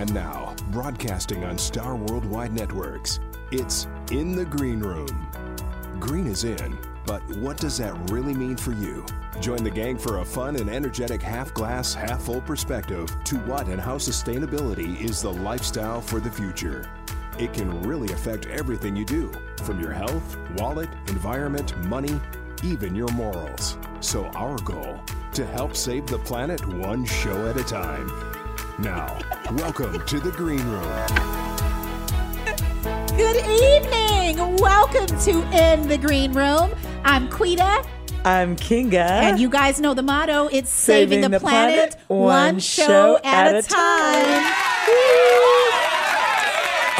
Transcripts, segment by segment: And now, broadcasting on Star Worldwide Networks, it's In the Green Room. Green is in, but what does that really mean for you? Join the gang for a fun and energetic half-glass, half-full perspective to what and how sustainability is the lifestyle for the future. It can really affect everything you do, from your health, wallet, environment, money, even your morals. So our goal, to help save the planet one show at a time. Now, welcome to the Green Room. Good evening. Welcome to In the Green Room. I'm Quita. I'm Kinga. And you guys know the motto, it's saving the planet one show at a time.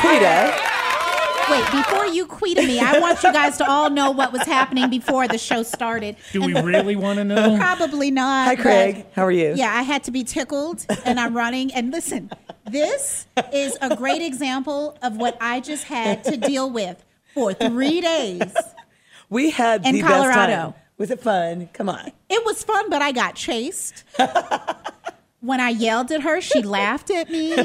Quita. Wait, before you Quita me, I want you guys to all know what was happening before the show started. Do we really want to know? Probably not. Hi, Craig. How are you? Yeah, I had to be tickled, and I'm running. And listen, this is a great example of what I just had to deal with for 3 days. We had the Colorado. Best time. Was it fun? Come on. It was fun, but I got chased. When I yelled at her, she laughed at me.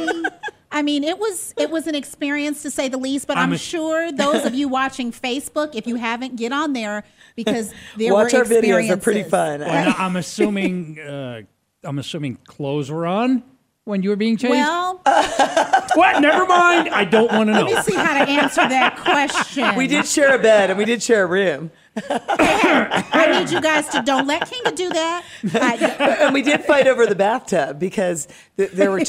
I mean, it was an experience to say the least, but I'm sure those of you watching Facebook, if you haven't, get on there because there were experiences. Watch our videos, they're pretty fun. Right? Well, I'm assuming clothes were on when you were being chased? Well... What? Never mind. I don't want to know. Let me see how to answer that question. We did share a bed and we did share a room. Hey, I need you guys to don't let Kinga do that. And we did fight over the bathtub because there were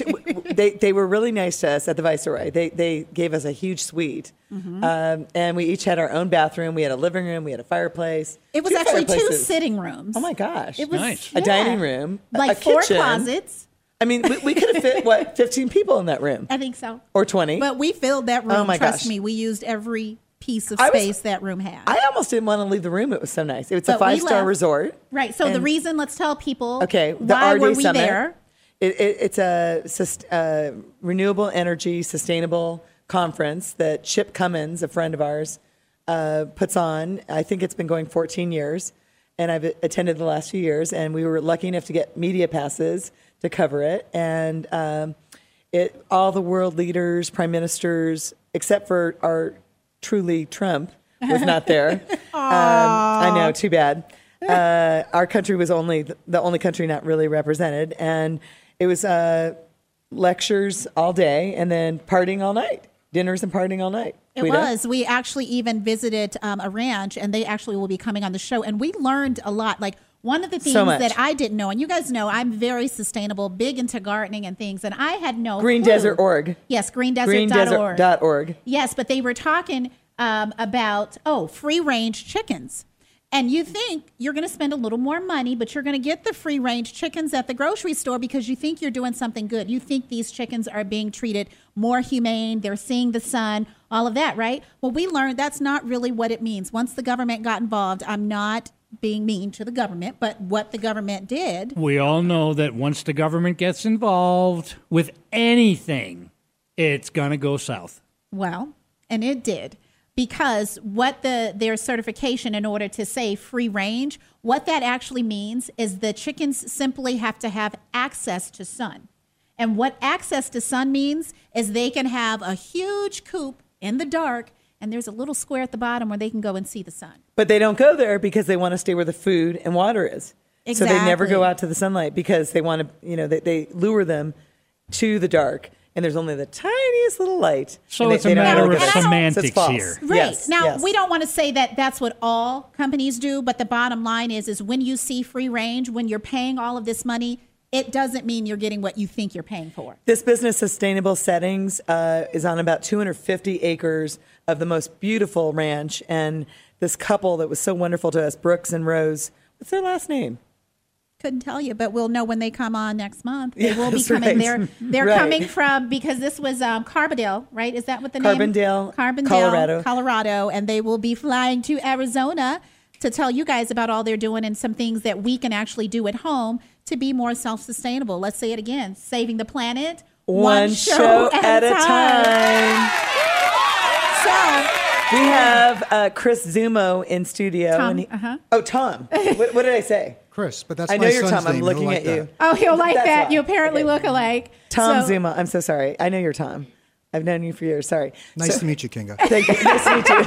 they were really nice to us at the Viceroy. They gave us a huge suite, and we each had our own bathroom. We had a living room. We had a fireplace. It was actually two sitting rooms. Oh my gosh! It was nice. Yeah. A dining room, like a four kitchen. Closets. I mean, we could have fit, 15 people in that room? I think so. Or 20. But we filled that room. Oh my gosh. Trust me, we used every piece of space that room had. I almost didn't want to leave the room. It was so nice. It's a 5-star resort. Right. So the reason, let's tell people, why were we there? It's a renewable energy, sustainable conference that Chip Cummins, a friend of ours, puts on. I think it's been going 14 years, and I've attended the last few years, and we were lucky enough to get media passes to cover it, and all the world leaders, prime ministers, except for our truly Trump, was not there. I know, too bad. Our country was the only country not really represented, and it was lectures all day and then partying all night, dinners and partying all night. It was. We actually even visited a ranch, and they actually will be coming on the show, and we learned a lot, like, one of the things that I didn't know, and you guys know I'm very sustainable, big into gardening and things, and I had no Green clue. Desert Org. Yes, greendesert.org. Yes, but they were talking about, free-range chickens. And you think you're going to spend a little more money, but you're going to get the free-range chickens at the grocery store because you think you're doing something good. You think these chickens are being treated more humane, they're seeing the sun, all of that, right? Well, we learned that's not really what it means. Once the government got involved, I'm not being mean to the government, but what the government did. We all know that once the government gets involved with anything, it's going to go south. Well, and it did. Because what their certification in order to say free range, what that actually means is the chickens simply have to have access to sun. And what access to sun means is they can have a huge coop in the dark, and there's a little square at the bottom where they can go and see the sun. But they don't go there because they want to stay where the food and water is. Exactly. So they never go out to the sunlight because they want to, they lure them to the dark. And there's only the tiniest little light. So it's a matter of semantics here. Right. Yes, now, yes. We don't want to say that that's what all companies do, but the bottom line is when you see free range, when you're paying all of this money, it doesn't mean you're getting what you think you're paying for. This business, Sustainable Settings, is on about 250 acres of the most beautiful ranch. And this couple that was so wonderful to us, Brooks and Rose, what's their last name? Couldn't tell you, but we'll know when they come on next month. They will be coming there. They're coming from, because this was Carbondale, right? Is that what the name? Carbondale, Colorado. And they will be flying to Arizona to tell you guys about all they're doing and some things that we can actually do at home to be more self-sustainable. Let's say it again. Saving the planet, one show at a time. So We have Chris Zumo in studio. Tom. Tom. What did I say? Chris, but that's my son's name. I know you're Tom. I'm looking at you. Oh, he'll like that. You apparently look alike. Tom Zumo. I'm so sorry. I know you're Tom. I've known you for years. Sorry. Nice to meet you, Kinga. Thank you. Nice to meet you.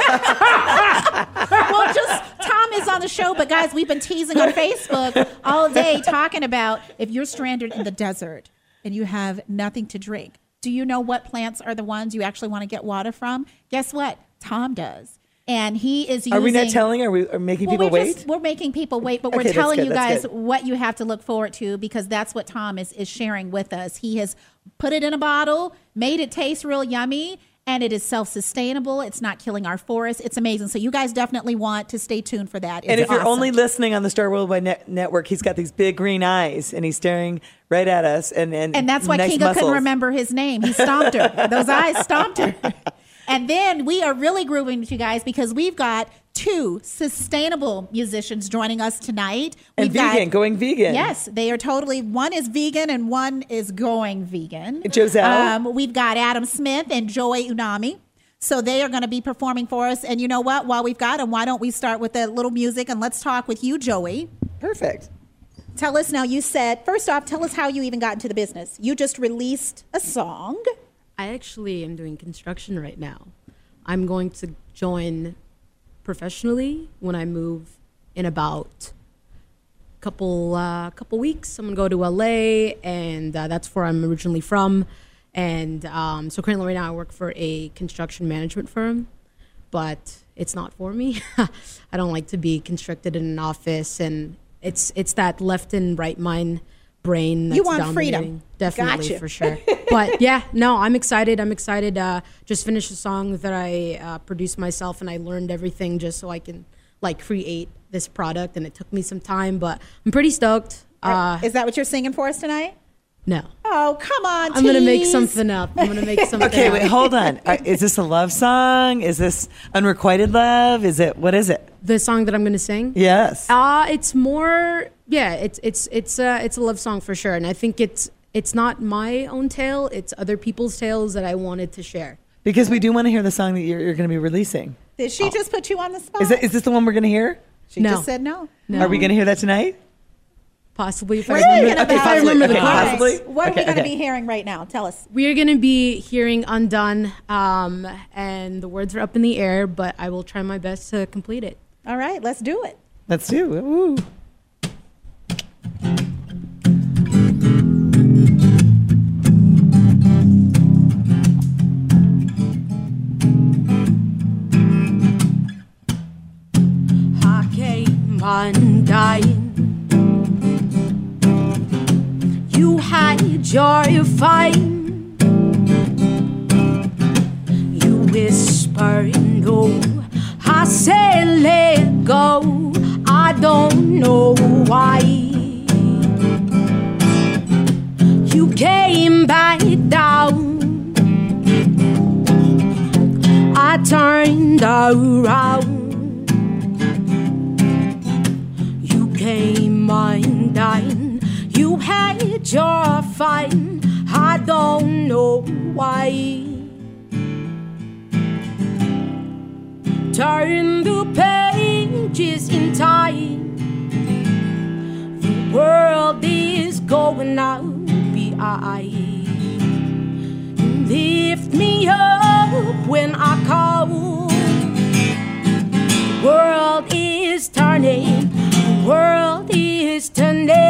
Well, just Tom is on the show, but guys, we've been teasing on Facebook all day talking about if you're stranded in the desert and you have nothing to drink, do you know what plants are the ones you actually want to get water from? Guess what? Tom does. And he is using... Are we not telling? Are we making people wait? We're making people wait, but we're telling you guys what you have to look forward to, because that's what Tom is sharing with us. He has put it in a bottle, made it taste real yummy, and it is self-sustainable. It's not killing our forests. It's amazing. So you guys definitely want to stay tuned for that. It's and if you're only listening on the Star Worldwide Network, he's got these big green eyes, and he's staring right at us. And that's why Kinga couldn't remember his name. He stomped her. Those eyes stomped her. And then we are really grooving with you guys, because we've got two sustainable musicians joining us tonight. And going vegan. Yes, they are totally. One is vegan and one is going vegan. Giselle. We've got Adam Smith and Joy Unami. So they are going to be performing for us. And you know what? While we've got them, why don't we start with a little music, and let's talk with you, Joey. Perfect. Tell us now, you said, first off, tell us how you even got into the business. You just released a song. I actually am doing construction right now. I'm going to join professionally when I move in about a couple weeks. I'm going to go to LA, and that's where I'm originally from. And so currently right now I work for a construction management firm, but it's not for me. I don't like to be constricted in an office, and it's that left and right mind brain that's you want dominating. Freedom. Definitely, gotcha. For sure. But yeah, no, I'm excited. I'm excited. Just finished a song that I produced myself, and I learned everything just so I can create this product. And it took me some time, but I'm pretty stoked. Is that what you're singing for us tonight? No. Oh, come on, I'm going to make something up. Okay, wait, hold on. Is this a love song? Is this unrequited love? What is it? The song that I'm going to sing? Yes. It's more, yeah, it's a love song for sure. And I think it's not my own tale. It's other people's tales that I wanted to share. Because we do want to hear the song that you're going to be releasing. Did she just put you on the spot? Is this the one we're going to hear? She just said no. Are we going to hear that tonight? Possibly. What are we going to be hearing right now? Tell us. We are going to be hearing Undone, and the words are up in the air, but I will try my best to complete it. All right, let's do it. Let's do it. Woo. I came undying. You hide your fine. You whisper no. I say let go. I don't know why. You came back down. I turned around. You came undying. You had your fine, I don't know why. Turn the pages in time. The world is going out behind. Lift me up when I call. The world is turning. The world is turning.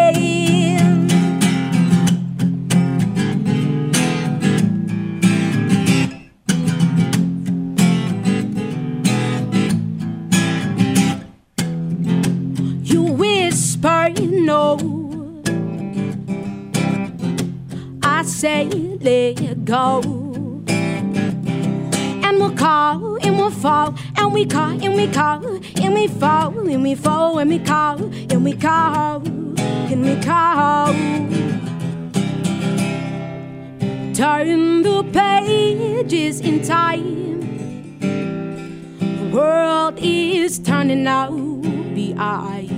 No, I say let go, and we'll call and we'll fall, and we call and we call and we fall and we fall and we call and we call and we call. Turn the pages in time. The world is turning out behind.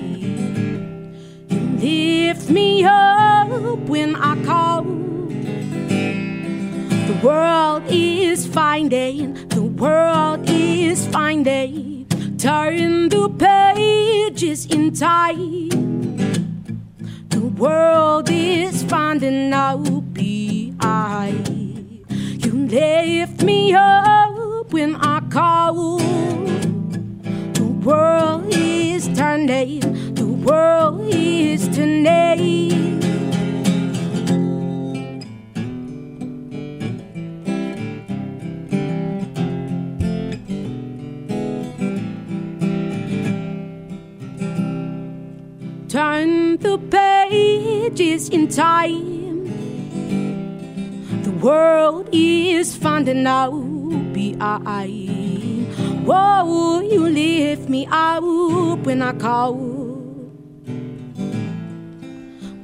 Lift me up when I call. The world is finding, the world is finding. Turn the pages in time. The world is finding out behind. You lift me up when I call. The world is turning, the world is turning. Turn the pages in time. The world is finding out behind. Whoa, you lift me up when I call.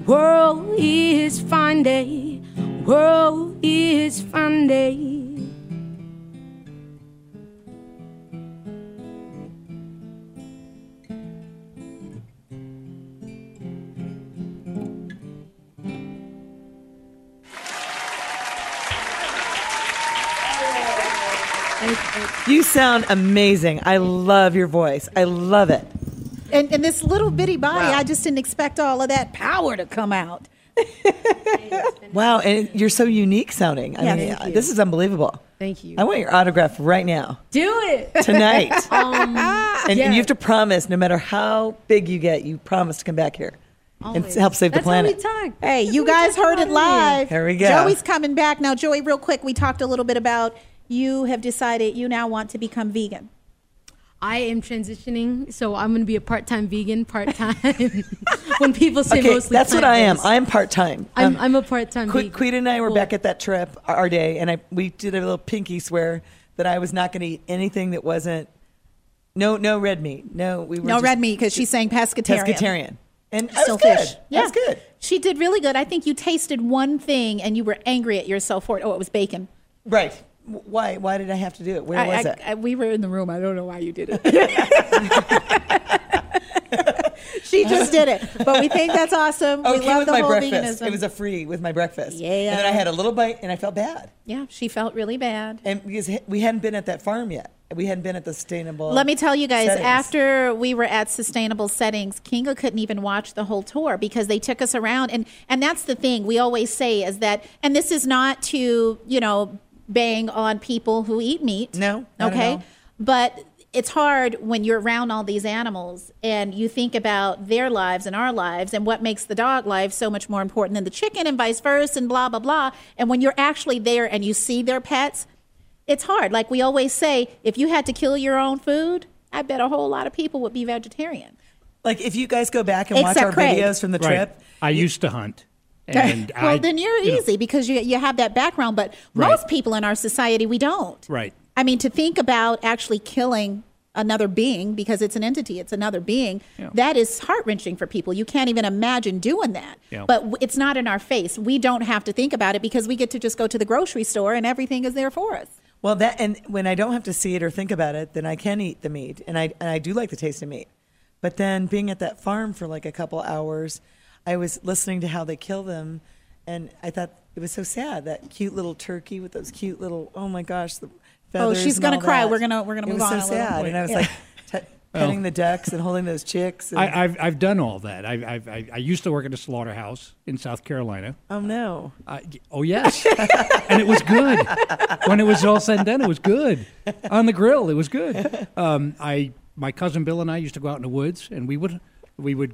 World is finding, world is finding. You sound amazing. I love your voice. I love it. And this little bitty body, wow. I just didn't expect all of that power to come out. Wow, and you're so unique sounding. I mean, this is unbelievable. Thank you. I want your autograph right now. Do it. Tonight. And you have to promise, no matter how big you get, you promise to come back here. Always. And help save the planet. Hey, you guys heard it live. Here we go. Joey's coming back. Now, Joey, real quick, we talked a little bit about... You have decided you now want to become vegan. I am transitioning, so I'm going to be a part-time vegan, part-time. When people say okay, mostly that's what I am. I'm part-time. I'm a part-time vegan. Quita and I were back at that trip, our day, and we did a little pinky swear that I was not going to eat anything that wasn't, no red meat. Red meat, because she's saying pescatarian. And I was good. Yeah. That's good. She did really good. I think you tasted one thing, and you were angry at yourself for it. Oh, it was bacon. Right. Why did I have to do it? Where was it? We were in the room. I don't know why you did it. She just did it. But we think that's awesome. Okay, we love the whole veganism. It was a free with my breakfast. Yeah. And then I had a little bite and I felt bad. Yeah, she felt really bad. And because we hadn't been at that farm yet. We hadn't been at the Sustainable Let me tell you guys, Settings. After we were at Sustainable Settings, Kinga couldn't even watch the whole tour because they took us around. And that's the thing we always say is that, and this is not to, bang on people who eat meat. No. Okay. But it's hard when you're around all these animals and you think about their lives and our lives and what makes the dog life so much more important than the chicken and vice versa and blah, blah, blah. And when you're actually there and you see their pets, it's hard. Like we always say, if you had to kill your own food, I bet a whole lot of people would be vegetarian. Like if you guys go back and watch our videos from the trip. I used to hunt. And then you're easy because you have that background. But most people in our society, we don't. Right. I mean, to think about actually killing another being because it's an entity, it's another being, that is heart-wrenching for people. You can't even imagine doing that. Yeah. But it's not in our face. We don't have to think about it because we get to just go to the grocery store and everything is there for us. Well, and when I don't have to see it or think about it, then I can eat the meat. And I do like the taste of meat. But then being at that farm for like a couple hours... I was listening to how they kill them, and I thought it was so sad. That cute little turkey with those cute little the feathers. Oh, she's gonna cry. That. We're gonna move on. It was so sad, and I was like petting the ducks and holding those chicks. And... I've done all that. I used to work at a slaughterhouse in South Carolina. Oh no. Oh yes, and it was good. When it was all said and done, it was good. On the grill, it was good. My cousin Bill and I used to go out in the woods, and we would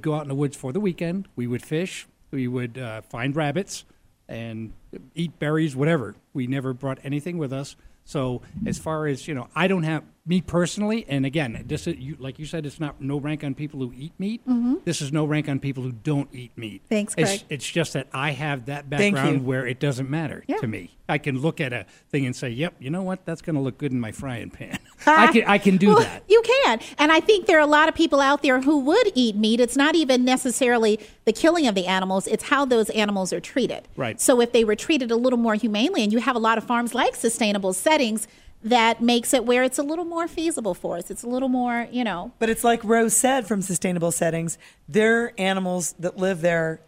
go out in the woods for the weekend. We would fish. We would find rabbits and eat berries, whatever. We never brought anything with us. So as far as, I don't have, me personally, and again, this is, like you said, it's not no rank on people who eat meat. Mm-hmm. This is no rank on people who don't eat meat. Thanks, Craig. It's just that I have that background where it doesn't matter to me. I can look at a thing and say, yep, you know what? That's going to look good in my frying pan. I can do that. You can. And I think there are a lot of people out there who would eat meat. It's not even necessarily the killing of the animals. It's how those animals are treated. Right. So if they were treated a little more humanely, and you have a lot of farms like Sustainable Settings, that makes it where it's a little more feasible for us. It's a little more, But it's like Rose said from Sustainable Settings, their animals that live there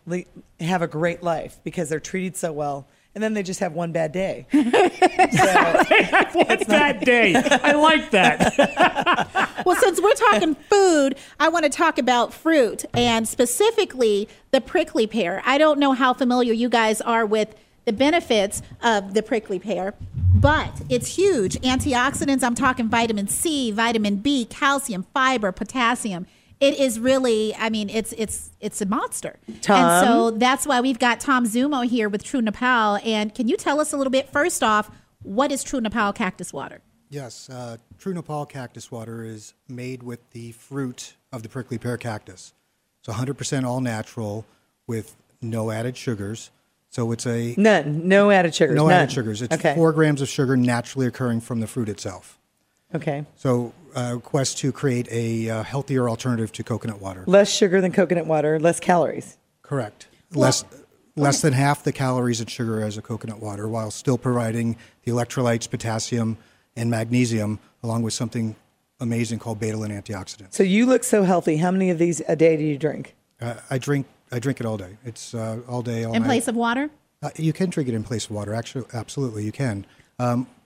have a great life because they're treated so well. And then they just have one bad day. So, they have one bad day. I like that. Well, since we're talking food, I want to talk about fruit and specifically the prickly pear. I don't know how familiar you guys are with the benefits of the prickly pear, but it's huge. Antioxidants, I'm talking vitamin C, vitamin B, calcium, fiber, potassium. It is really, I mean, it's a monster. Tom. And so that's why we've got Tom Zumo here with True Nopal. And can you tell us a little bit, first off, what is True Nopal cactus water? Yes, True Nopal cactus water is made with the fruit of the prickly pear cactus. It's 100% all natural with no added sugars. So it's a... None, no added sugars. No added sugars. It's okay. 4 grams of sugar naturally occurring from the fruit itself. Okay. So quest to create a healthier alternative to coconut water. Less sugar than coconut water, less calories. Correct. Less than half the calories and sugar as a coconut water, while still providing the electrolytes, potassium, and magnesium, along with something amazing called betalain antioxidants. So you look so healthy. How many of these a day do you drink? I drink it all day. It's all day, all night. In place of water? You can drink it in place of water. Actually, absolutely, you can.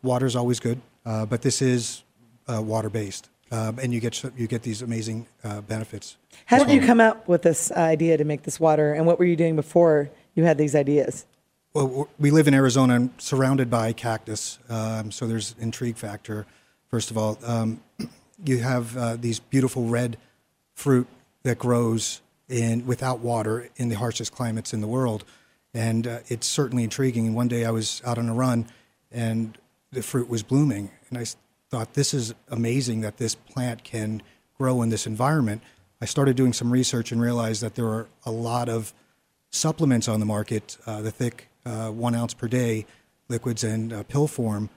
Water is always good, but this is... water-based, and you get these amazing benefits. How did you come up with this idea to make this water, and what were you doing before you had these ideas? Well, we live in Arizona and surrounded by cactus, so there's intrigue factor. First of all, you have these beautiful red fruit that grows without water in the harshest climates in the world, and it's certainly intriguing. And one day I was out on a run, and the fruit was blooming, and I thought, this is amazing that this plant can grow in this environment. I started doing some research and realized that there are a lot of supplements on the market, the thick 1 ounce per day liquids and pill form,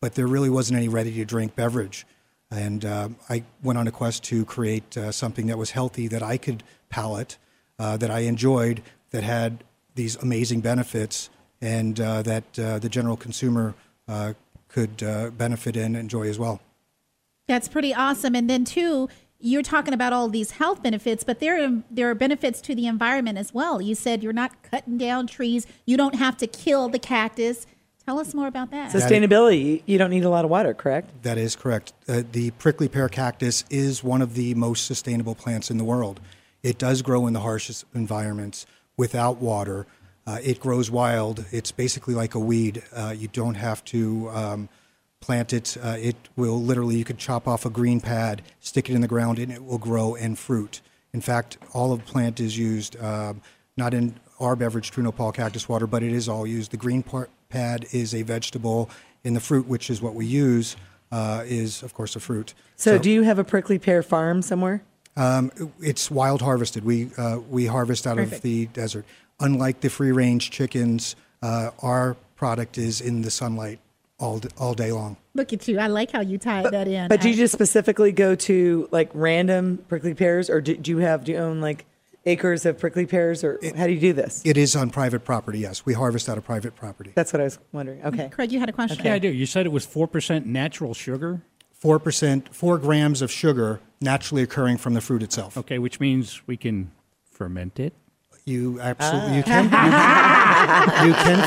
but there really wasn't any ready-to-drink beverage. And I went on a quest to create something that was healthy, that I could palate, that I enjoyed, that had these amazing benefits, and that the general consumer could benefit and enjoy as well. That's pretty awesome. And then too, you're talking about all these health benefits, but there are benefits to the environment as well. You said you're not cutting down trees. You don't have to kill the cactus. Tell us more about that. Sustainability. You don't need a lot of water, correct? That is correct. The prickly pear cactus is one of the most sustainable plants in the world. It does grow in the harshest environments without water. It grows wild. It's basically like a weed. You don't have to plant it. It will literally, you could chop off a green pad, stick it in the ground, and it will grow and fruit. In fact, olive plant is used, not in our beverage, True Nopal cactus water, but it is all used. The green pad is a vegetable, and the fruit, which is what we use, is, of course, a fruit. So do you have a prickly pear farm somewhere? It's wild harvested. We harvest out of the desert. Unlike the free-range chickens, our product is in the sunlight all day long. Look at you. I like how you tied that in. But do you just specifically go to, like, random prickly pears, or do you own, like, acres of prickly pears, or how do you do this? It is on private property, yes. We harvest out of private property. That's what I was wondering. Okay. Craig, you had a question. Okay, I do. You said it was 4% natural sugar? 4 grams of sugar naturally occurring from the fruit itself. Okay, which means we can ferment it. You absolutely you can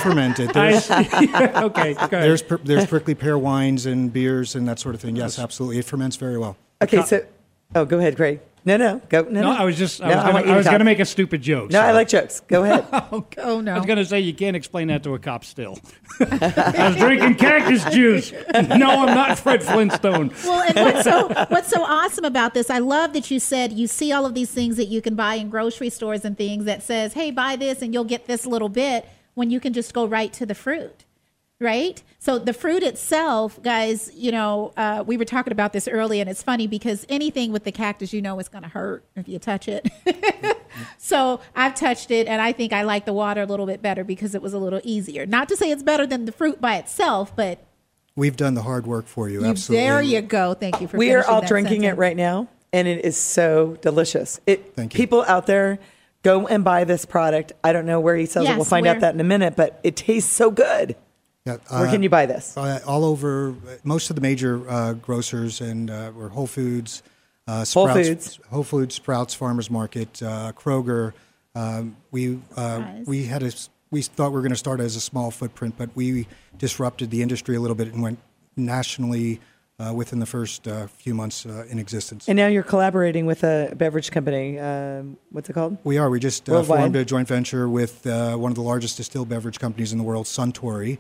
ferment it. Okay, go ahead. There's prickly pear wines and beers and that sort of thing. Yes, absolutely, it ferments very well. Okay, so go ahead, Craig. No. I was going to make a stupid joke. I like jokes. Go ahead. I was going to say you can't explain that to a cop still. I was drinking cactus juice. No, I'm not Fred Flintstone. Well, and what's so awesome about this, I love that you said you see all of these things that you can buy in grocery stores and things that says, hey, buy this and you'll get this little bit, when you can just go right to the fruit. Right? So the fruit itself, guys, we were talking about this early, and it's funny because anything with the cactus, it's going to hurt if you touch it. So I've touched it, and I think I like the water a little bit better because it was a little easier. Not to say it's better than the fruit by itself, but... We've done the hard work for you, absolutely. There you go. Thank you for finishing that sentence. We are all drinking it right now, and it is so delicious. Thank you. People out there... go and buy this product. I don't know where he sells it. We'll find out that in a minute, but it tastes so good. Yeah, where can you buy this? All over, most of the major grocers and or Whole Foods, Sprouts, Whole Foods, Sprouts, Farmers Market, Kroger. We had a we thought we were going to start as a small footprint, but we disrupted the industry a little bit and went nationally within the first few months in existence. And now you're collaborating with a beverage company. What's it called? We are. We just formed a joint venture with one of the largest distilled beverage companies in the world, Suntory.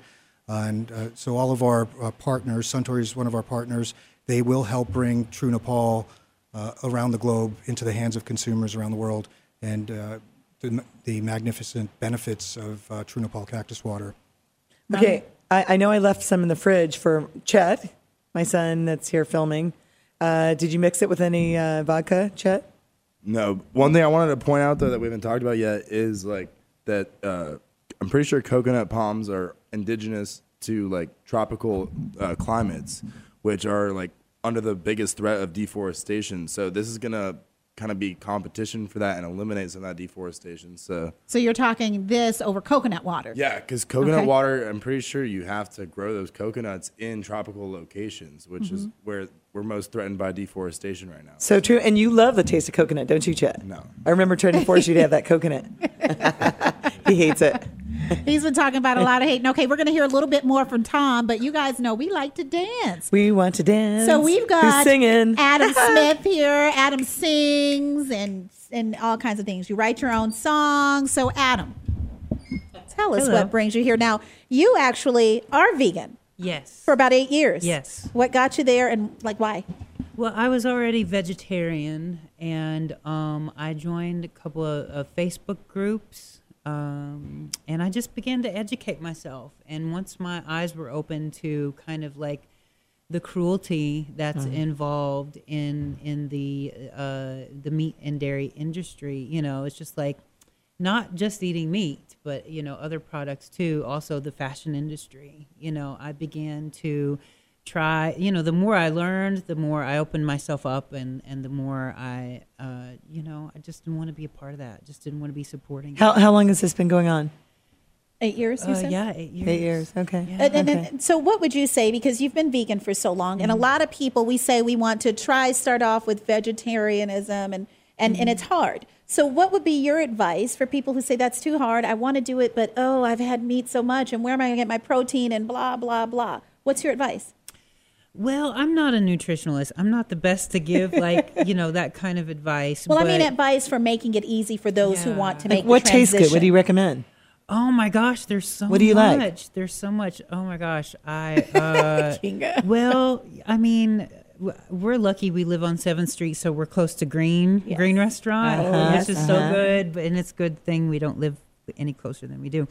And so all of our partners, Suntory is one of our partners, they will help bring True Nopal around the globe into the hands of consumers around the world, and the magnificent benefits of True Nopal cactus water. Okay. I know I left some in the fridge for Chet, my son that's here filming. Did you mix it with any vodka, Chet? No. One thing I wanted to point out, though, that we haven't talked about yet is, like, that I'm pretty sure coconut palms are indigenous to, like, tropical climates, which are, like, under the biggest threat of deforestation. So this is going to kind of be competition for that and eliminate some of that deforestation. So you're talking this over coconut water? Yeah, because coconut water, I'm pretty sure you have to grow those coconuts in tropical locations, which is where we're most threatened by deforestation right now. So true. And you love the taste of coconut, don't you, Chet? No. I remember trying to force you to have that coconut. He hates it. He's been talking about a lot of hate. Okay, we're going to hear a little bit more from Tom, but you guys know we like to dance. We want to dance. So we've got Adam Smith here. Adam sings and all kinds of things. You write your own songs. So Adam, tell us what brings you here. Now, you actually are vegan. Yes. For about 8 years. Yes. What got you there and, like, why? Well, I was already vegetarian, and I joined a couple of Facebook groups. And I just began to educate myself. And once my eyes were open to kind of like the cruelty that's involved in the meat and dairy industry, you know, it's just like not just eating meat, but, you know, other products too. Also the fashion industry, you know, I began to try, you know, the more I learned, the more I opened myself up, and the more I, you know, I just didn't want to be a part of that. Just didn't want to be supporting. How long has this been going on? 8 years, you said? Yeah, 8 years. 8 years, okay. Yeah. And so what would you say, because you've been vegan for so long, and a lot of people, we say we want to start off with vegetarianism, and it's hard. So what would be your advice for people who say that's too hard, I want to do it, but, oh, I've had meat so much, and where am I going to get my protein, and blah, blah, blah. What's your advice? Well, I'm not a nutritionalist. I'm not the best to give, like, you know, that kind of advice. Well, but I mean, advice for making it easy for those who want to make the transition. What tastes good? What do you recommend? Oh, my gosh. There's so much. What do you like? There's so much. Oh, my gosh. Well, I mean, we're lucky we live on 7th Street, so we're close to Green Restaurant, which is so good. And it's a good thing we don't live any closer than we do.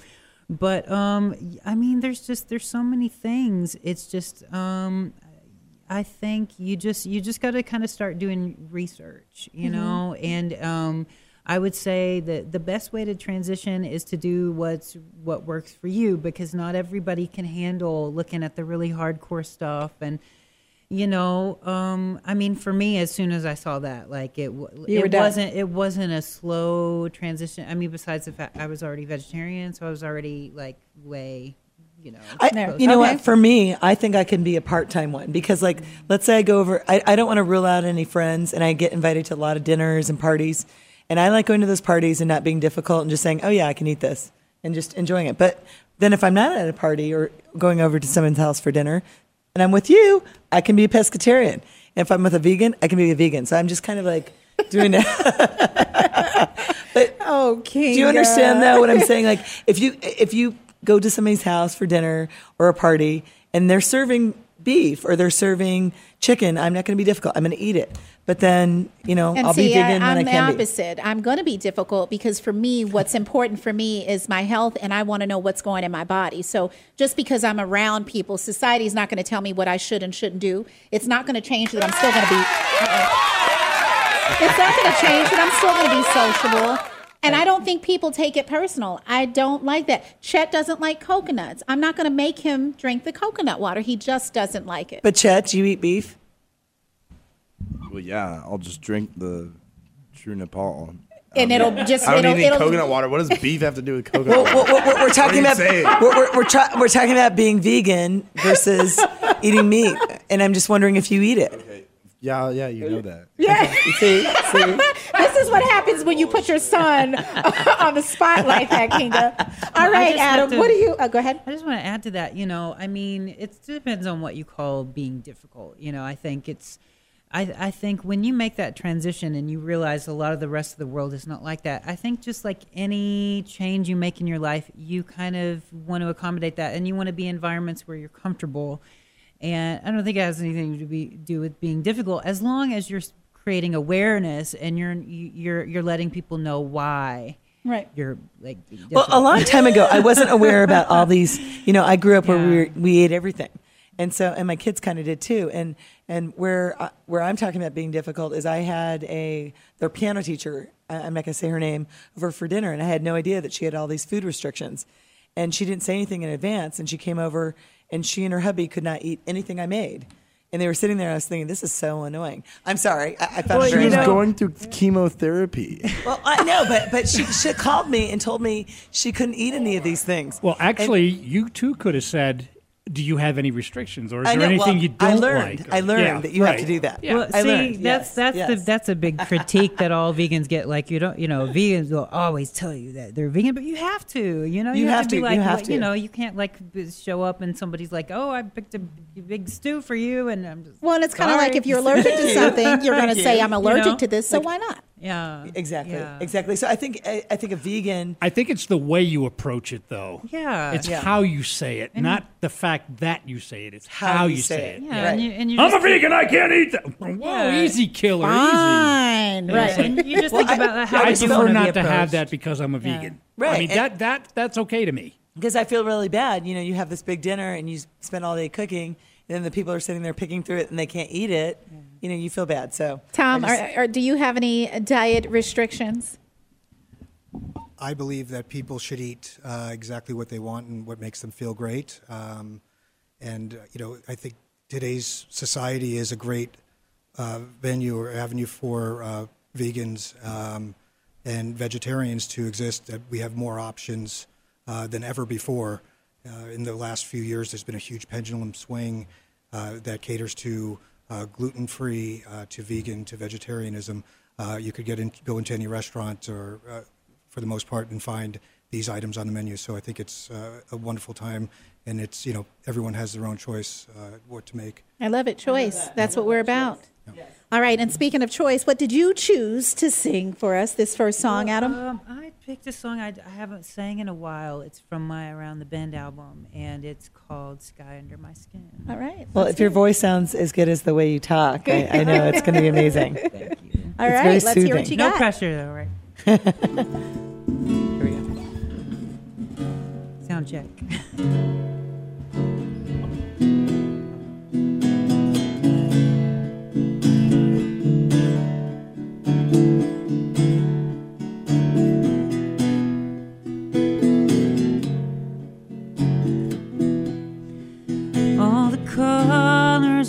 But, I mean, there's so many things. It's just... I think you just got to kind of start doing research, you know, and I would say that the best way to transition is to do what works for you, because not everybody can handle looking at the really hardcore stuff. And, you know, I mean, for me, as soon as I saw that, like, it wasn't a slow transition. I mean, besides the fact I was already vegetarian, so I was already like way... You know, what? For me, I think I can be a part-time one, because, like, let's say I go over. I don't want to rule out any friends, and I get invited to a lot of dinners and parties, and I like going to those parties and not being difficult and just saying, "Oh yeah, I can eat this," and just enjoying it. But then if I'm not at a party or going over to someone's house for dinner, and I'm with you, I can be a pescatarian. And if I'm with a vegan, I can be a vegan. So I'm just kind of like doing that. But okay, do you understand though what I'm saying? Like, if you go to somebody's house for dinner or a party, and they're serving beef or they're serving chicken, I'm not going to be difficult. I'm going to eat it. But then, you know, and I'll be vegan when I can be. I'm the opposite. I'm going to be difficult, because for me, what's important for me is my health, and I want to know what's going in my body. So just because I'm around people, society's not going to tell me what I should and shouldn't do. It's not going to change that I'm still going to be... It's not going to change that I'm still going to be sociable. And I don't think people take it personal. I don't like that. Chet doesn't like coconuts. I'm not going to make him drink the coconut water. He just doesn't like it. But Chet, do you eat beef? Well, yeah, I'll just drink the True Nopal. And it'll coconut water. What does beef have to do with coconut water? We're talking about we're talking about being vegan versus eating meat, and I'm just wondering if you eat it. Okay. Yeah, you know that. Yeah. See? This is what happens when you put your son on the spotlight, that Kinga. All right, Adam, what do you... go ahead. I just want to add to that, I mean, it depends on what you call being difficult. I think it's... I think when you make that transition and you realize a lot of the rest of the world is not like that, I think just like any change you make in your life, you kind of want to accommodate that, and you want to be in environments where you're comfortable. And I don't think it has anything to do with being difficult, as long as you're creating awareness and you're letting people know why. Right. You're like, well, a long time ago, I wasn't aware about all these. I grew up where we ate everything. And so, and my kids kind of did too. And where I'm talking about being difficult is I had their piano teacher, I'm not going to say her name, over for dinner. And I had no idea that she had all these food restrictions. And she didn't say anything in advance. And she came over, and she and her hubby could not eat anything I made. And they were sitting there, and I was thinking, this is so annoying. I'm sorry. I found it very annoying. She was going through chemotherapy. Well, I know, but she called me and told me she couldn't eat any of these things. Well, actually, you too could have said, do you have any restrictions, or is there anything you don't like? I learned that you have to do that. Yeah. Well, that's a big critique that all vegans get. Like, vegans will always tell you that they're vegan, but you have to. You can't like show up and somebody's like, "Oh, I picked a big stew for you," and I'm just and it's kind of like if you're allergic to something, you're going to say, "I'm allergic to this," so why not? Yeah, exactly. Yeah. Exactly. So I think a vegan. I think it's the way you approach it, though. Yeah, it's how you say it, and not the fact that you say it. It's how you say it. Yeah, right. and I'm a vegan. I can't eat that. Whoa, easy killer. Fine. Easy. Right. And you just think about how I prefer not to have that because I'm a vegan. Right. I mean that's okay to me because I feel really bad. You have this big dinner and you spend all day cooking, and then the people are sitting there picking through it and they can't eat it. Yeah. You feel bad. So, Tom, do you have any diet restrictions? I believe that people should eat exactly what they want and what makes them feel great. I think today's society is a great venue or avenue for vegans and vegetarians to exist. That we have more options than ever before. In the last few years, there's been a huge pendulum swing that caters to gluten-free, to vegan, to vegetarianism. You could go into any restaurant or, for the most part, and find these items on the menu. So I think it's a wonderful time, and it's, everyone has their own choice what to make. I love it, choice. That's what we're about. Yeah. Yes. All right, and speaking of choice, what did you choose to sing for us, this first song, Adam? I picked a song I haven't sang in a while. It's from my Around the Bend album, and it's called Sky Under My Skin. All right. Well, if your voice sounds as good as the way you talk, I know it's going to be amazing. Thank you. All right, let's hear what you got. No pressure, though, right? Here we go. Sound check.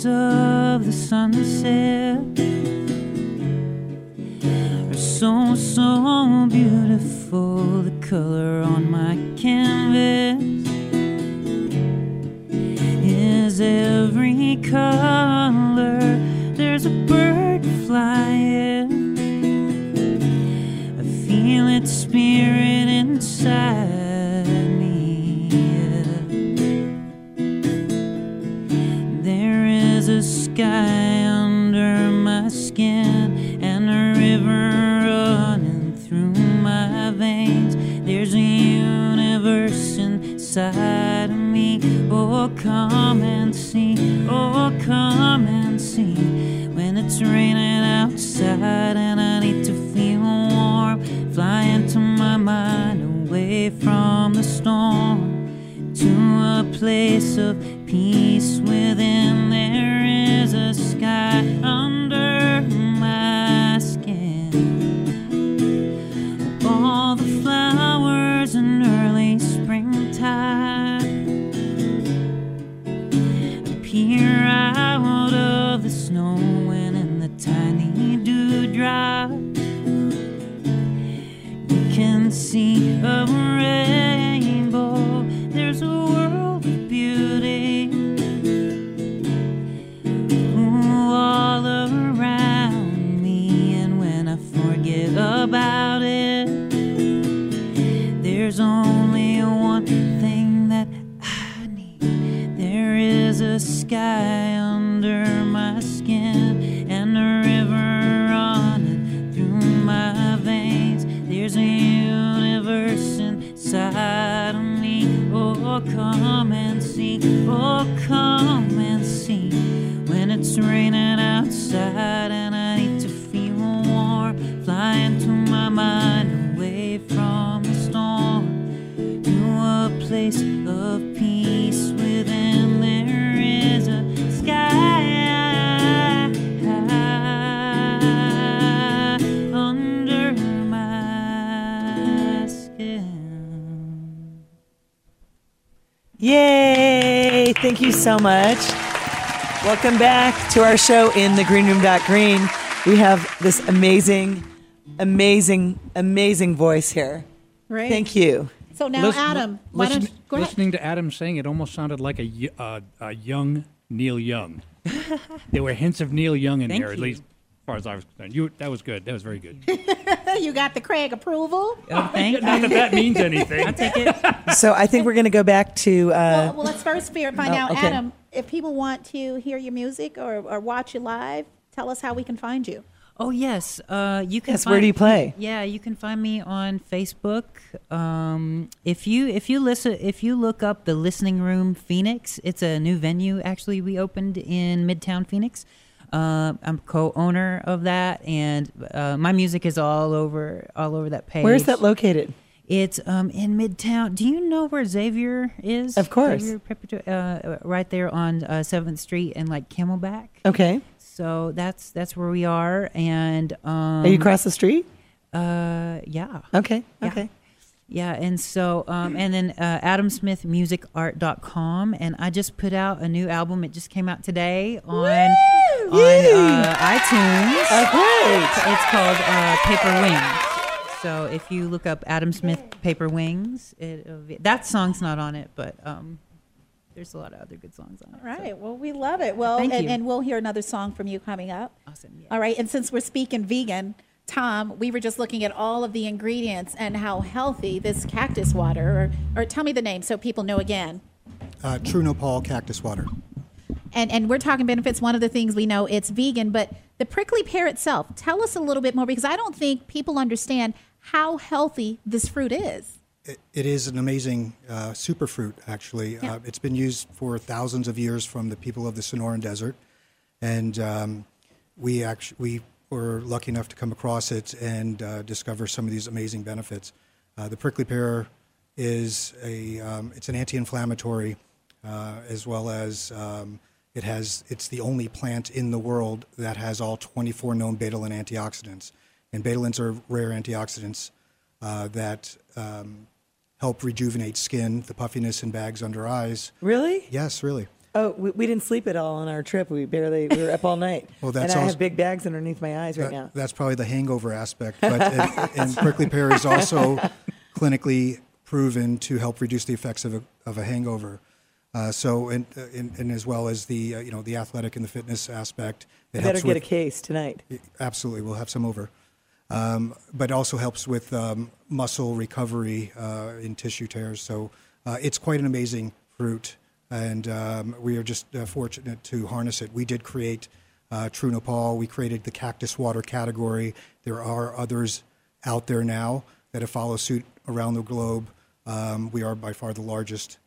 Of the sunset are so beautiful, the color on my canvas is every color. There's a bird flying, I feel its spirit inside. Sky under my skin and a river running through my veins. There's a universe inside of me. Oh, come and see. Oh, come and see. When it's raining outside and I need to feel warm, fly into my mind away from the storm to a place of peace within. There is a sky under my skin. All the flowers in early springtime appear out of the snow, and in the tiny dewdrop you can see a rainbow. There's a world of beauty all around. the sky under my skin and the river running through my veins. There's a universe inside of me. Oh, come and see. Oh, come and see. When it's raining outside and I need to feel warm, flying to my mind away from the storm, to a place of peace within. There is a sky under my skin. Yay! Thank you so much. Welcome back to our show, In the Green Room. Green. We have this amazing, amazing, amazing voice here. Right. Thank you. So now, Adam, why don't you go ahead. Listening to Adam saying it almost sounded like a young Neil Young. There were hints of Neil Young in there, at least as far as I was concerned. That was good. That was very good. You got the Craig approval. Oh, thanks. Not that that means anything. I'll take it. So I think we're going to go back to... Well, let's first find out, okay. Adam, if people want to hear your music or watch you live, tell us how we can find you. Oh, yes. Where do you play? Yeah, you can find me on Facebook. If you look up the Listening Room Phoenix, it's a new venue, actually, we opened in Midtown Phoenix. I'm co-owner of that, and my music is all over that page. Where is that located? It's in Midtown. Do you know where Xavier is? Of course. Right there on 7th Street and like Camelback. Okay. So that's where we are, and are you across the street? Yeah. Okay. Yeah. Okay. Yeah, and so and then AdamSmithMusicArt.com, and I just put out a new album. It just came out today on iTunes. Okay. It's called Paper Wings. So if you look up Adam Smith Paper Wings, that song's not on it, but there's a lot of other good songs on it. All right. So. Well, we love it. Well, and we'll hear another song from you coming up. Awesome. Yeah. All right. And since we're speaking vegan, Tom, we were just looking at all of the ingredients and how healthy this cactus water, or tell me the name so people know again. True Nopal cactus water. And we're talking benefits. One of the things we know, it's vegan, but the prickly pear itself, tell us a little bit more, because I don't think people understand how healthy this fruit is. It is an amazing superfruit, actually. Yeah. It's been used for thousands of years from the people of the Sonoran Desert, and we were lucky enough to come across it and discover some of these amazing benefits. The prickly pear is it's an anti-inflammatory, as well as it's the only plant in the world that has all 24 known betalain antioxidants, and betalins are rare antioxidants that help rejuvenate skin, the puffiness and bags under eyes. Really? Yes, really. Oh, we didn't sleep at all on our trip. We were up all night. Well, that's I have big bags underneath my eyes right now. That's probably the hangover aspect. But and prickly pear is also clinically proven to help reduce the effects of a hangover. So as well as the the athletic and the fitness aspect. Better get a case tonight. Absolutely, we'll have some over. But also helps with muscle recovery in tissue tears. So it's quite an amazing fruit, and we are just fortunate to harness it. We did create True Nopal. We created the cactus water category. There are others out there now that have followed suit around the globe. We are by far the largest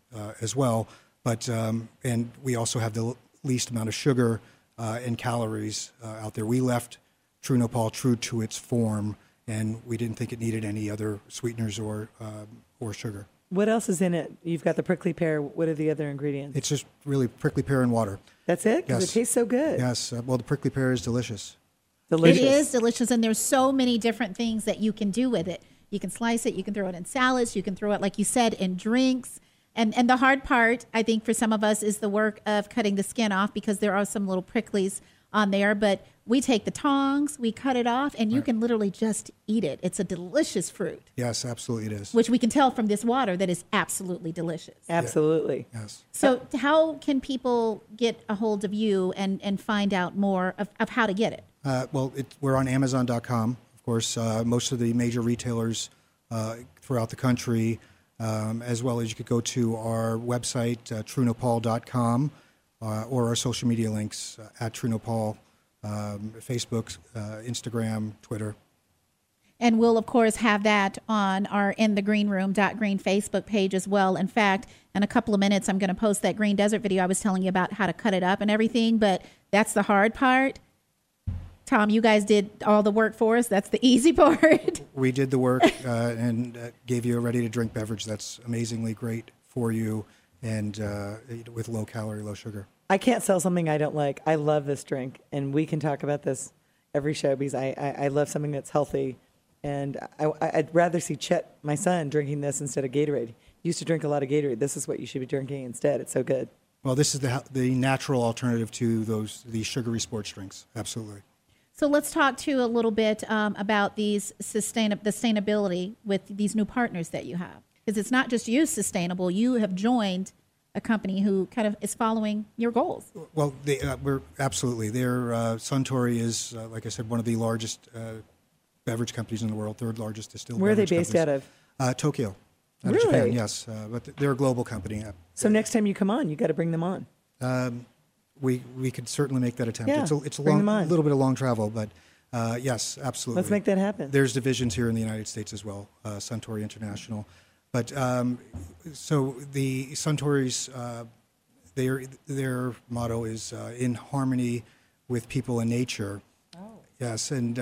as well, but and we also have the least amount of sugar and calories out there. We left True Nopal true to its form, and we didn't think it needed any other sweeteners or sugar. What else is in it? You've got the prickly pear. What are the other ingredients? It's just really prickly pear and water. That's it? Because it tastes so good. Yes. Well, the prickly pear is delicious. It is delicious, and there's so many different things that you can do with it. You can slice it. You can throw it in salads. You can throw it, like you said, in drinks. And the hard part, I think, for some of us is the work of cutting the skin off, because there are some little pricklies on there, but we take the tongs, we cut it off, and you can literally just eat it. It's a delicious fruit. Yes, absolutely it is. Which we can tell from this water that is absolutely delicious. Absolutely. Yeah. Yes. So how can people get a hold of you and find out more of how to get it? We're on Amazon.com, of course. Most of the major retailers throughout the country, as well as you could go to our website, TrueNopal.com. or our social media links at True Nopal, Facebook, Instagram, Twitter. And we'll, of course, have that on our InTheGreenRoom.green Facebook page as well. In fact, in a couple of minutes, I'm going to post that Green Desert video I was telling you about, how to cut it up and everything. But that's the hard part. Tom, you guys did all the work for us. That's the easy part. We did the work and gave you a ready-to-drink beverage that's amazingly great for you and with low calorie, low sugar. I can't sell something I don't like. I love this drink, and we can talk about this every show because I love something that's healthy. And I'd rather see Chet, my son, drinking this instead of Gatorade. He used to drink a lot of Gatorade. This is what you should be drinking instead. It's so good. Well, this is the natural alternative to these sugary sports drinks. Absolutely. So let's talk to a little bit about these sustainability with these new partners that you have. Because it's not just you sustainable. You have joined a company who kind of is following your goals. Well, we're absolutely. Suntory is, like I said, one of the largest beverage companies in the world, third largest distilled beverage companies. Where are they based out of? Tokyo. Out really? Of Japan, yes. But they're a global company. So next time you come on, you got to bring them on. We could certainly make that attempt. Yeah, it's a long, little bit of long travel, but yes, absolutely. Let's make that happen. There's divisions here in the United States as well, Suntory International. But so the Suntory's, their motto is in harmony with people and nature. Oh. Yes, and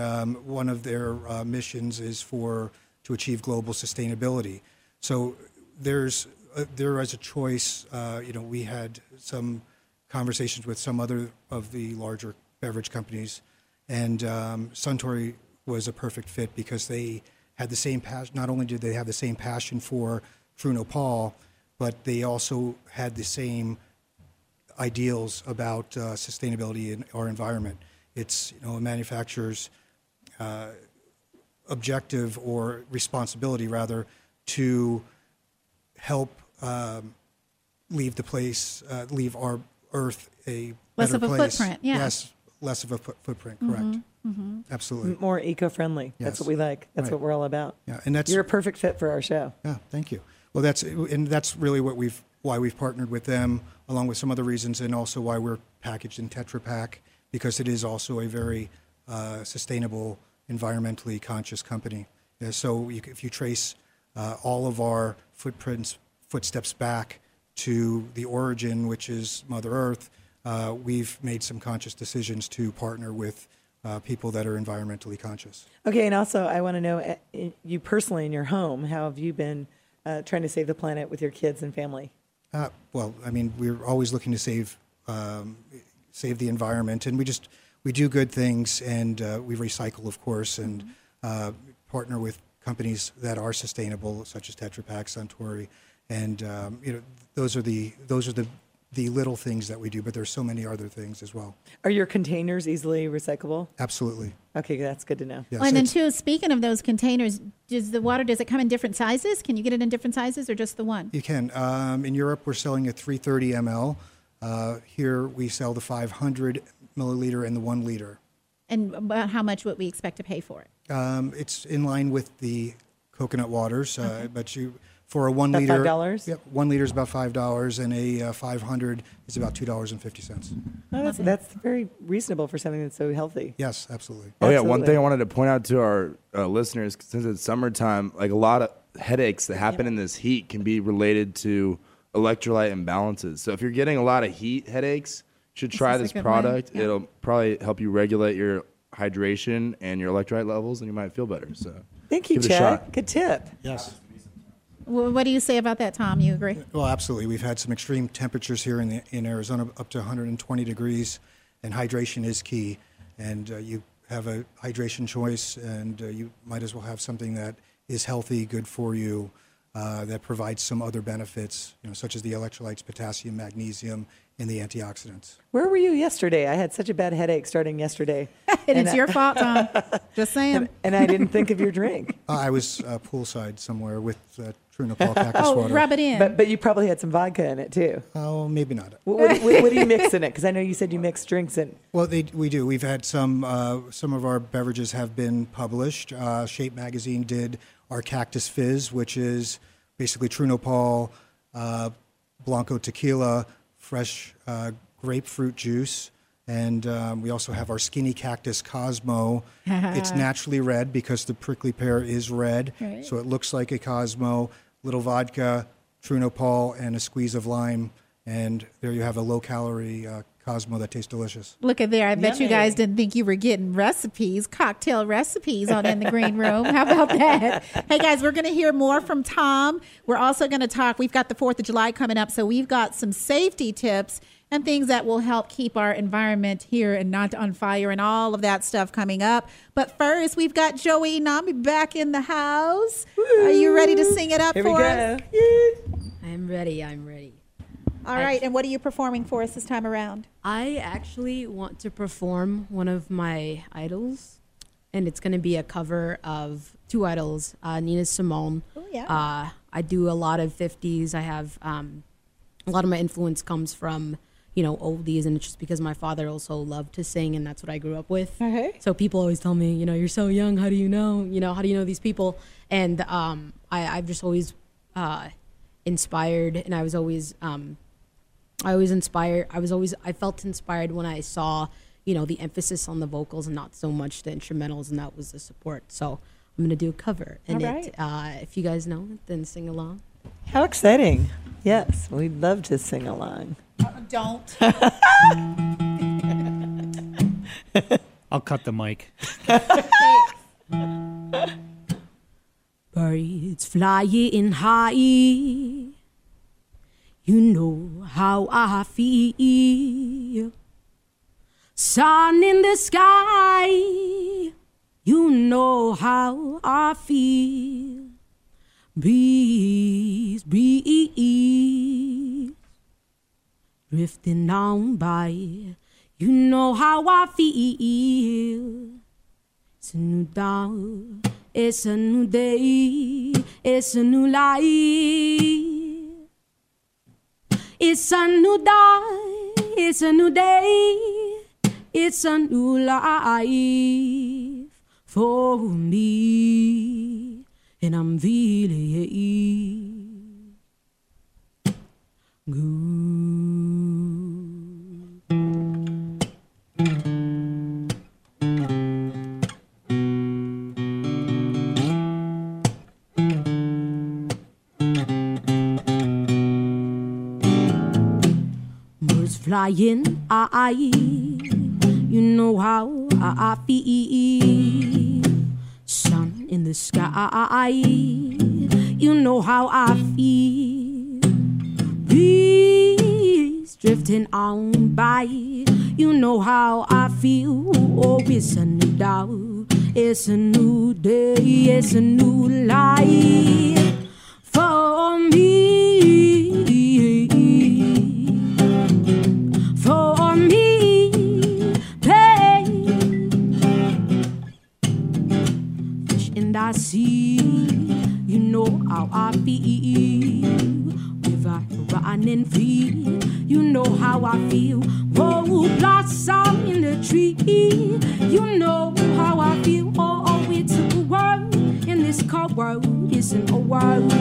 one of their missions is to achieve global sustainability. So there is a choice. We had some conversations with some other of the larger beverage companies, and Suntory was a perfect fit because they had the same passion. Not only did they have the same passion for True Nopal, but they also had the same ideals about sustainability and our environment. It's a manufacturer's objective or responsibility, rather, to help leave our Earth a less of a place. Footprint. Yeah. Yes, less of a footprint. Correct. Mm-hmm. Absolutely. More eco-friendly. Yes. That's what we like. That's right. What we're all about. Yeah, and you're a perfect fit for our show. Yeah, thank you. Well, that's really why we've partnered with them, along with some other reasons, and also why we're packaged in Tetra Pak, because it is also a very sustainable, environmentally conscious company. Yeah, so if you trace all of our footsteps back to the origin, which is Mother Earth, we've made some conscious decisions to partner with people that are environmentally conscious. Okay, and also I want to know, you personally in your home, how have you been trying to save the planet with your kids and family? Well, I mean, we're always looking to save the environment, and we do good things, and we recycle, of course, and partner with companies that are sustainable, such as Tetra Pak, Suntory. And those are the little things that we do, but there's so many other things as well. Are your containers easily recyclable? Absolutely. Okay, that's good to know. Yes, well, and then too, speaking of those containers, does it come in different sizes? Can you get it in different sizes or just the one? You can. In Europe, we're selling a 330 ml. Here we sell the 500 milliliter and the 1 liter. And about how much would we expect to pay for it? It's in line with the coconut waters, okay. But you. For a 1 liter, $5? Yep, 1 liter is about $5, and a 500 is about $2.50. Oh, that's very reasonable for something that's so healthy. Yes, absolutely. Oh, absolutely. Yeah, one thing I wanted to point out to our listeners, since it's summertime, like a lot of headaches that happen in this heat can be related to electrolyte imbalances. So if you're getting a lot of heat headaches, you should try this product. Yeah. It'll probably help you regulate your hydration and your electrolyte levels, and you might feel better. So thank you, Chad. Good tip. Yes. What do you say about that, Tom? You agree? Well, absolutely. We've had some extreme temperatures here in Arizona, up to 120 degrees, and hydration is key. And you have a hydration choice, and you might as well have something that is healthy, good for you, that provides some other benefits, such as the electrolytes, potassium, magnesium, and the antioxidants. Where were you yesterday? I had such a bad headache starting yesterday. And it's your fault, Tom. Just saying. And I didn't think of your drink. I was poolside somewhere with True Nopal cactus water. Rub it in. But you probably had some vodka in it, too. Oh, maybe not. What do you mix in it? Because I know you said you mix drinks in. Well, we do. We've had some of our beverages have been published. Shape Magazine did our Cactus Fizz, which is basically True Nopal, Blanco tequila, fresh grapefruit juice. And we also have our skinny cactus Cosmo. It's naturally red because the prickly pear is red. Right. So it looks like a Cosmo, little vodka, True Nopal, and a squeeze of lime. And there you have a low-calorie Cosmo that tastes delicious. Look at there. I bet you guys didn't think you were getting recipes, cocktail recipes on In the Green Room. How about that? Hey, guys, we're going to hear more from Tom. We're also going to talk. We've got the 4th of July coming up, so we've got some safety tips and things that will help keep our environment here and not on fire and all of that stuff coming up. But first, we've got Joey Nami back in the house. Woo. Are you ready to sing it up for us? I'm ready. I'm ready. All right. And what are you performing for us this time around? I actually want to perform one of my idols, and it's going to be a cover of two idols, Nina Simone. Oh, yeah. I do a lot of 50s. I have a lot of my influence comes from, you know, oldies, and it's just because my father also loved to sing, and that's what I grew up with. Okay. So people always tell me, you know, you're so young, how do you know? You know, how do you know these people? And I've just always inspired, and I was always I felt inspired when I saw, you know, the emphasis on the vocals and not so much the instrumentals, and that was the support. So I'm gonna do a cover, and if you guys know it, then sing along. How exciting. Yes, we'd love to sing along. Don't. I'll cut the mic. Birds flying high, you know how I feel. Sun in the sky, you know how I feel. Breeze, drifting on by, you know how I feel. It's a new dawn, it's a new day, it's a new life. It's a new dawn, it's a new day, it's a new life for me, and I'm feeling good. Flying high, you know how I feel. Sun in the sky, you know how I feel. Breeze drifting on by, you know how I feel. Oh, it's a new dawn, it's a new day, it's a new life for me. I see, you know how I feel. River running free, you know how I feel. Whoa, blossom in the tree, you know how I feel. Oh, it's a world, and this cold world isn't a world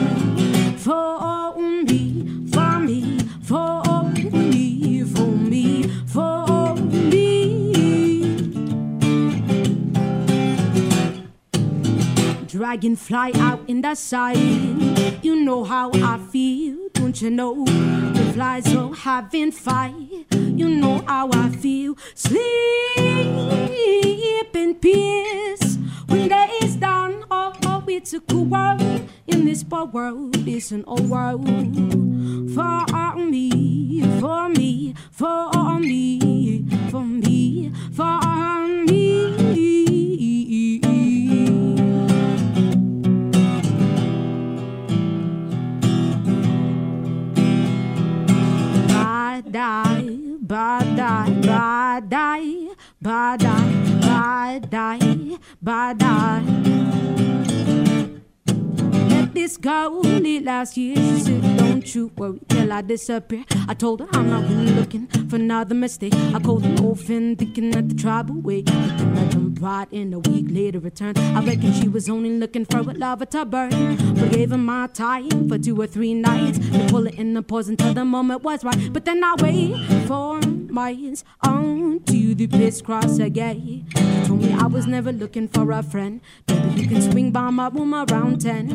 for me, for me, for me, for me, for me. Dragonfly out in the side, you know how I feel, don't you know? The flies are having fight, you know how I feel. Sleep in peace when day is done. Oh, it's a cool world, in this poor world, it's an old world. For me, for me, for me, for me, for me. Badai, badai, badai, badai, badai, badai. Let this go, late last year she said, don't you worry till I disappear. I told her I'm not really looking for another mistake. I called an old friend thinking that the tribal way. But then I jumped right in, a week later returned. I reckon she was only looking for a lover to burn. But gave her my time for 2 or 3 nights. To pull it in the pause until the moment was right. But then I waited for minds on to the crisscross again. You told me I was never looking for a friend. Baby, you can swing by my room around 10.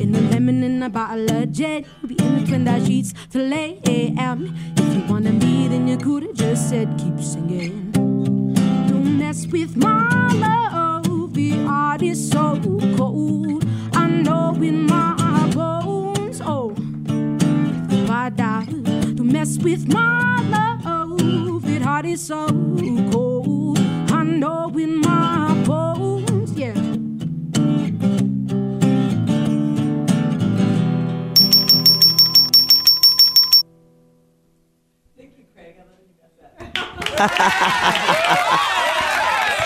In a lemon and a bottle of gin, be in between the sheets till 8 a.m. If you wanted me, then you could have just said, keep singing. Don't mess with my love, the heart is so cold. I know in my bones, oh, if I die, don't mess with my love, the heart is so cold. I know in my bones, yeah.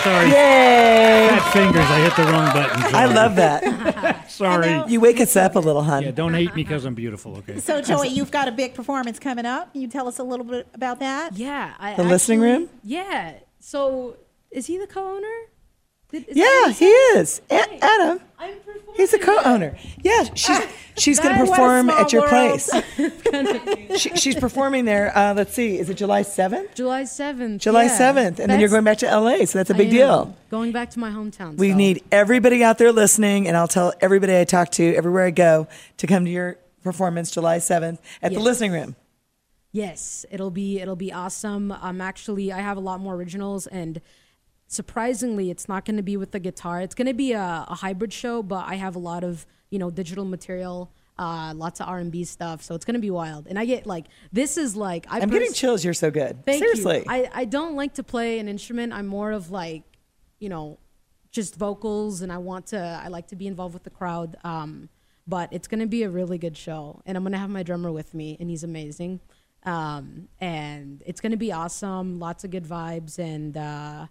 Sorry. Yay. Fat fingers, I hit the wrong button. Sorry. I love that. Sorry. You wake us up a little, hon. Yeah, don't hate me because I'm beautiful, okay? So, Joey, you've got a big performance coming up. Can you tell us a little bit about that? Yeah. The listening room? Yeah. So, is he the co-owner? Yeah, he is. Right. Adam. I'm performing. He's a co-owner. Yeah, she's going to perform at your place. she's performing there. Let's see, is it July 7th? July 7th. And then you're going back to LA, so that's a big deal. Going back to my hometown. We need everybody out there listening, and I'll tell everybody I talk to everywhere I go to come to your performance July 7th at the Listening Room. Yes, it'll be awesome. I have a lot more originals and. Surprisingly, it's not going to be with the guitar. It's going to be a hybrid show, but I have a lot of, digital material, lots of R&B stuff. So it's going to be wild. And I get I'm getting chills. You're so good. Seriously. I don't like to play an instrument. I'm more of just vocals. And I like to be involved with the crowd. But it's going to be a really good show. And I'm going to have my drummer with me and he's amazing. And it's going to be awesome. Lots of good vibes and,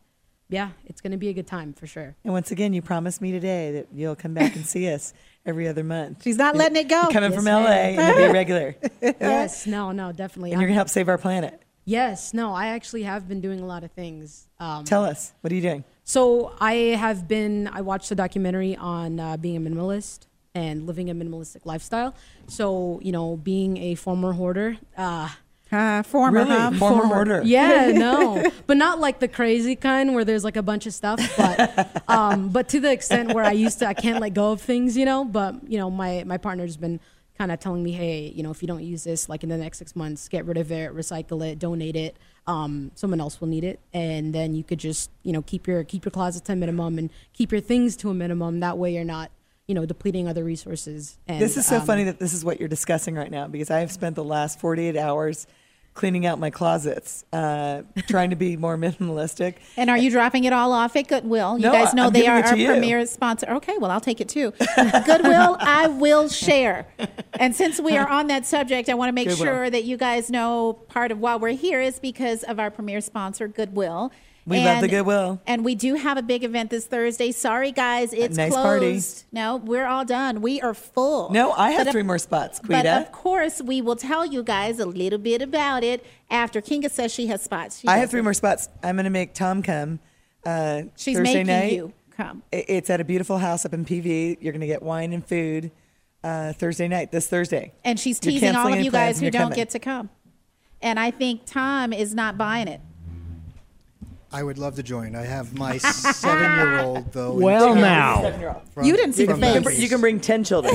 yeah, it's going to be a good time for sure. And once again, you promised me today that you'll come back and see us every other month. She's not letting it go. Coming from LA and be a regular. Yes, no, definitely. And you're going to help save our planet. Yes, I actually have been doing a lot of things. Tell us, what are you doing? So I watched a documentary on being a minimalist and living a minimalistic lifestyle. So, being a former hoarder, former hoarder. Yeah, no, but not like the crazy kind where there's a bunch of stuff. But but to the extent where I can't let go of things, But my partner's been kind of telling me, hey, if you don't use this, in the next 6 months, get rid of it, recycle it, donate it. Someone else will need it, and then you could just keep your closet to a minimum and keep your things to a minimum. That way, you're not. Depleting other resources. And, this is so funny that this is what you're discussing right now, because I have spent the last 48 hours cleaning out my closets, trying to be more minimalistic. And are you dropping it all off at Goodwill? No, you guys know they are our premier sponsor. Okay, well, I'll take it too. Goodwill, I will share. And since we are on that subject, I want to make sure that you guys know part of why we're here is because of our premier sponsor, Goodwill. We love the Goodwill. And we do have a big event this Thursday. Sorry, guys, it's closed. Party. No, we're all done. We are full. No, I have three more spots, Quita. But, of course, we will tell you guys a little bit about it after Kinga says she has spots. I have three more spots. I'm going to make Tom come She's Thursday making night. You come. It's at a beautiful house up in PV. You're going to get wine and food this Thursday. And she's teasing all of you guys who don't get to come. And I think Tom is not buying it. I would love to join. I have my 7-year-old, though. Well, now. You didn't see the face. You can bring 10 children.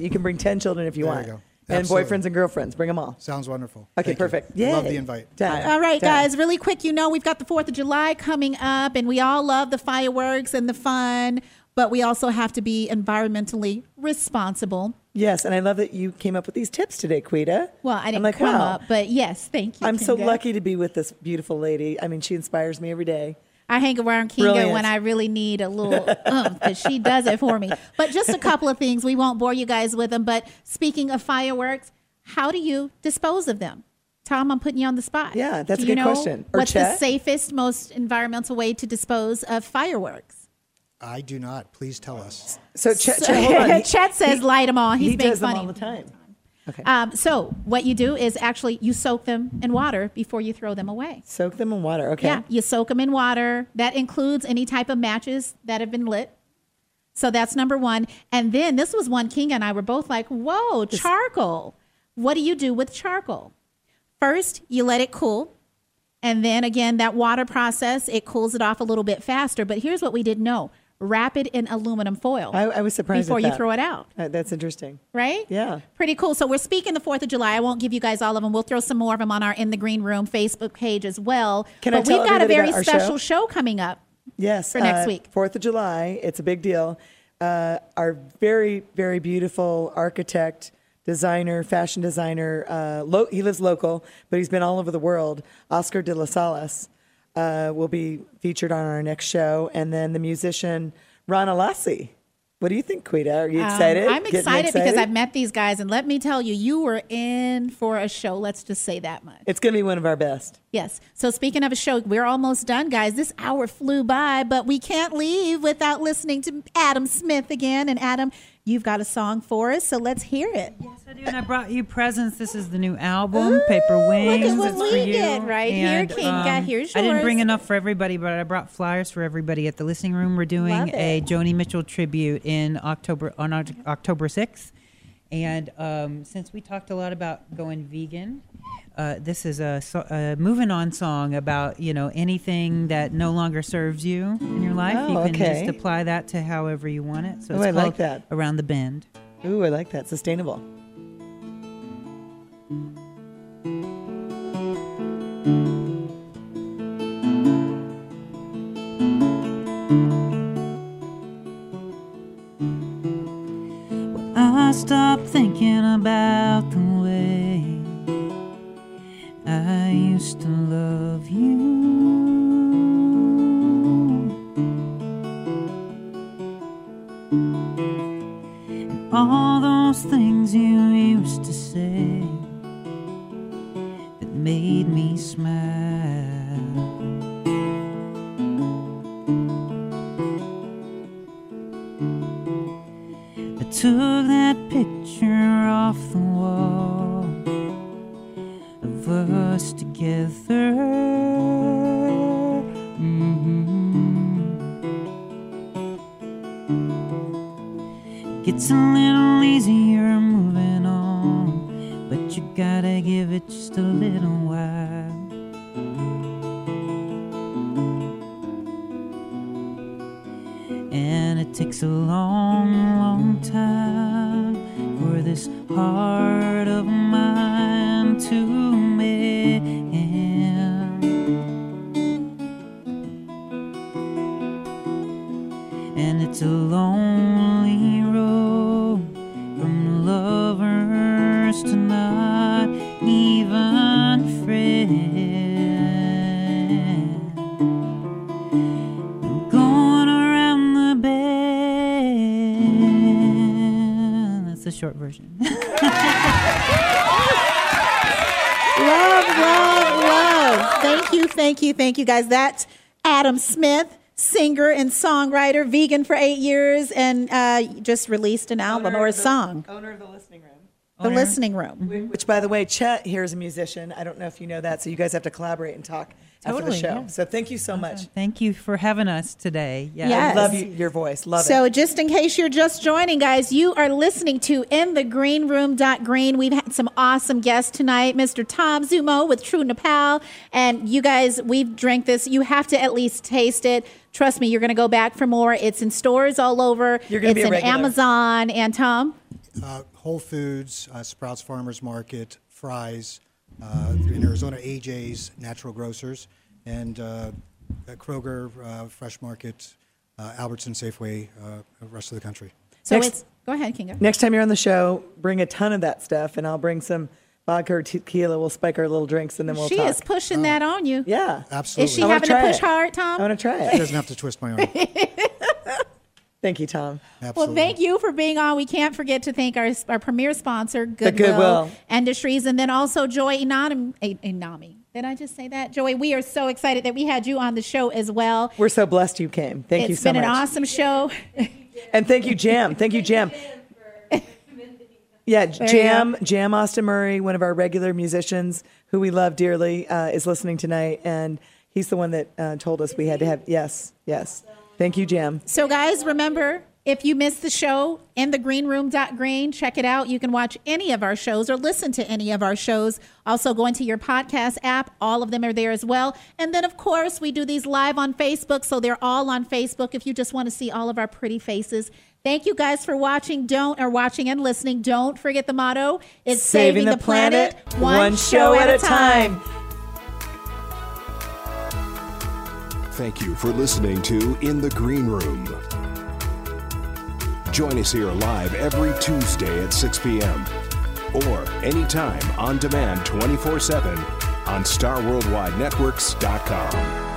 You can bring 10 children if you want. There you go. And absolutely. Boyfriends and girlfriends. Bring them all. Sounds wonderful. Okay, perfect. Yeah. Love the invite. All right, guys. Really quick, we've got the 4th of July coming up, and we all love the fireworks and the fun, but we also have to be environmentally responsible. Yes, and I love that you came up with these tips today, Quita. Well, I didn't come up, but yes, thank you, I'm Kinga. So lucky to be with this beautiful lady. I mean, she inspires me every day. I hang around Kinga when I really need a little because she does it for me. But just a couple of things. We won't bore you guys with them, but speaking of fireworks, how do you dispose of them? Tom, I'm putting you on the spot. Yeah, that's a good question. Or what's the safest, most environmental way to dispose of fireworks? I do not. Please tell us. So Chet says light them all. He does them all the time. Okay. So what you do is actually you soak them in water before you throw them away. Soak them in water. Okay. Yeah, you soak them in water. That includes any type of matches that have been lit. So that's number one. And then this was one Kinga and I were both like, whoa, charcoal. What do you do with charcoal? First, you let it cool. And then again, that water process, it cools it off a little bit faster. But here's what we didn't know. Wrap it in aluminum foil. I was surprised before you throw it out. That's interesting. Right? Yeah. Pretty cool. So we're speaking the 4th of July. I won't give you guys all of them. We'll throw some more of them on our In the Green Room Facebook page as well. But we've got a very special show coming up. Yes. For next week. 4th of July. It's a big deal. Our very, very beautiful architect, designer, fashion designer, he lives local, but he's been all over the world, Oscar de la Salas. Will be featured on our next show. And then the musician, Rana Lassi. What do you think, Quita? Are you excited? I'm excited because I've met these guys. And let me tell you, you were in for a show. Let's just say that much. It's going to be one of our best. Yes. So speaking of a show, we're almost done, guys. This hour flew by, but we can't leave without listening to Adam Smith again. And Adam, you've got a song for us, so let's hear it. Yes, I do. And I brought you presents. This is the new album, Paper Wings. Look at what it's we did right and, here, King. Here's yours. I didn't bring enough for everybody, but I brought flyers for everybody at the Listening Room. We're doing a Joni Mitchell tribute in October 6th. And since we talked a lot about going vegan, this is a moving on song about, you know, anything that no longer serves you in your life. You can just apply that to however you want it. So it's called Around the Bend. Ooh, I like that. Sustainable. Stop thinking about the way I used to love you, and all those things you used to say that made me smile. I took that picture off the wall of us together. It gets a little easier moving on, but you gotta give it just a little while. And it takes a long, long time for this heart of mine to mend. And it's a lonely road from lovers to not even friends. Short version. Love. Thank you, guys. That's Adam Smith, singer and songwriter, vegan for 8 years, and just released an album or a song. Owner of the Listening Room. The Listening Room. Which, by the way, Chet here is a musician. I don't know if you know that, so you guys have to collaborate and talk after the show. Yeah. So thank you so much. Thank you for having us today. Yeah, yes. I love your voice. Love it. So just in case you're just joining, guys, you are listening to InTheGreenRoom.green. We've had some awesome guests tonight. Mr. Tom Zumo with True Nopal. And you guys, we've drank this. You have to at least taste it. Trust me, you're going to go back for more. It's in stores all over. You're going to be a regular. It's in Amazon. And Tom? Whole Foods, Sprouts Farmers Market, Fry's, in Arizona, AJ's, Natural Grocers, and Kroger, Fresh Market, Albertson, Safeway, the rest of the country. So go ahead, Kinga. Next time you're on the show, bring a ton of that stuff, and I'll bring some vodka or tequila. We'll spike our little drinks, and then we'll talk. She is pushing that on you. Yeah. Absolutely. Is she having to push hard, Tom? I want to try it. She doesn't have to twist my arm. Thank you, Tom. Absolutely. Well, thank you for being on. We can't forget to thank our premier sponsor, Goodwill Industries, and then also Joy Inami. Did I just say that? Joy, we are so excited that we had you on the show as well. We're so blessed you came. Thank you so much. It's been an awesome show. And thank you, Jam. Thank you, Jam. Yeah, Jam Austin Murray, one of our regular musicians who we love dearly, is listening tonight, and he's the one that told us we had to have. Yes, yes. Thank you, Jam. So, guys, remember, If you missed the show, inthegreenroom.green, check it out. You can watch any of our shows or listen to any of our shows. Also, go into your podcast app. All of them are there as well. And then, of course, we do these live on Facebook, so they're all on Facebook if you just want to see all of our pretty faces. Thank you guys for watching. Watching and listening. Don't forget the motto. It's saving the planet one show at a time. Thank you for listening to In the Green Room. Join us here live every Tuesday at 6 p.m. or anytime on demand 24/7 on StarWorldWideNetworks.com.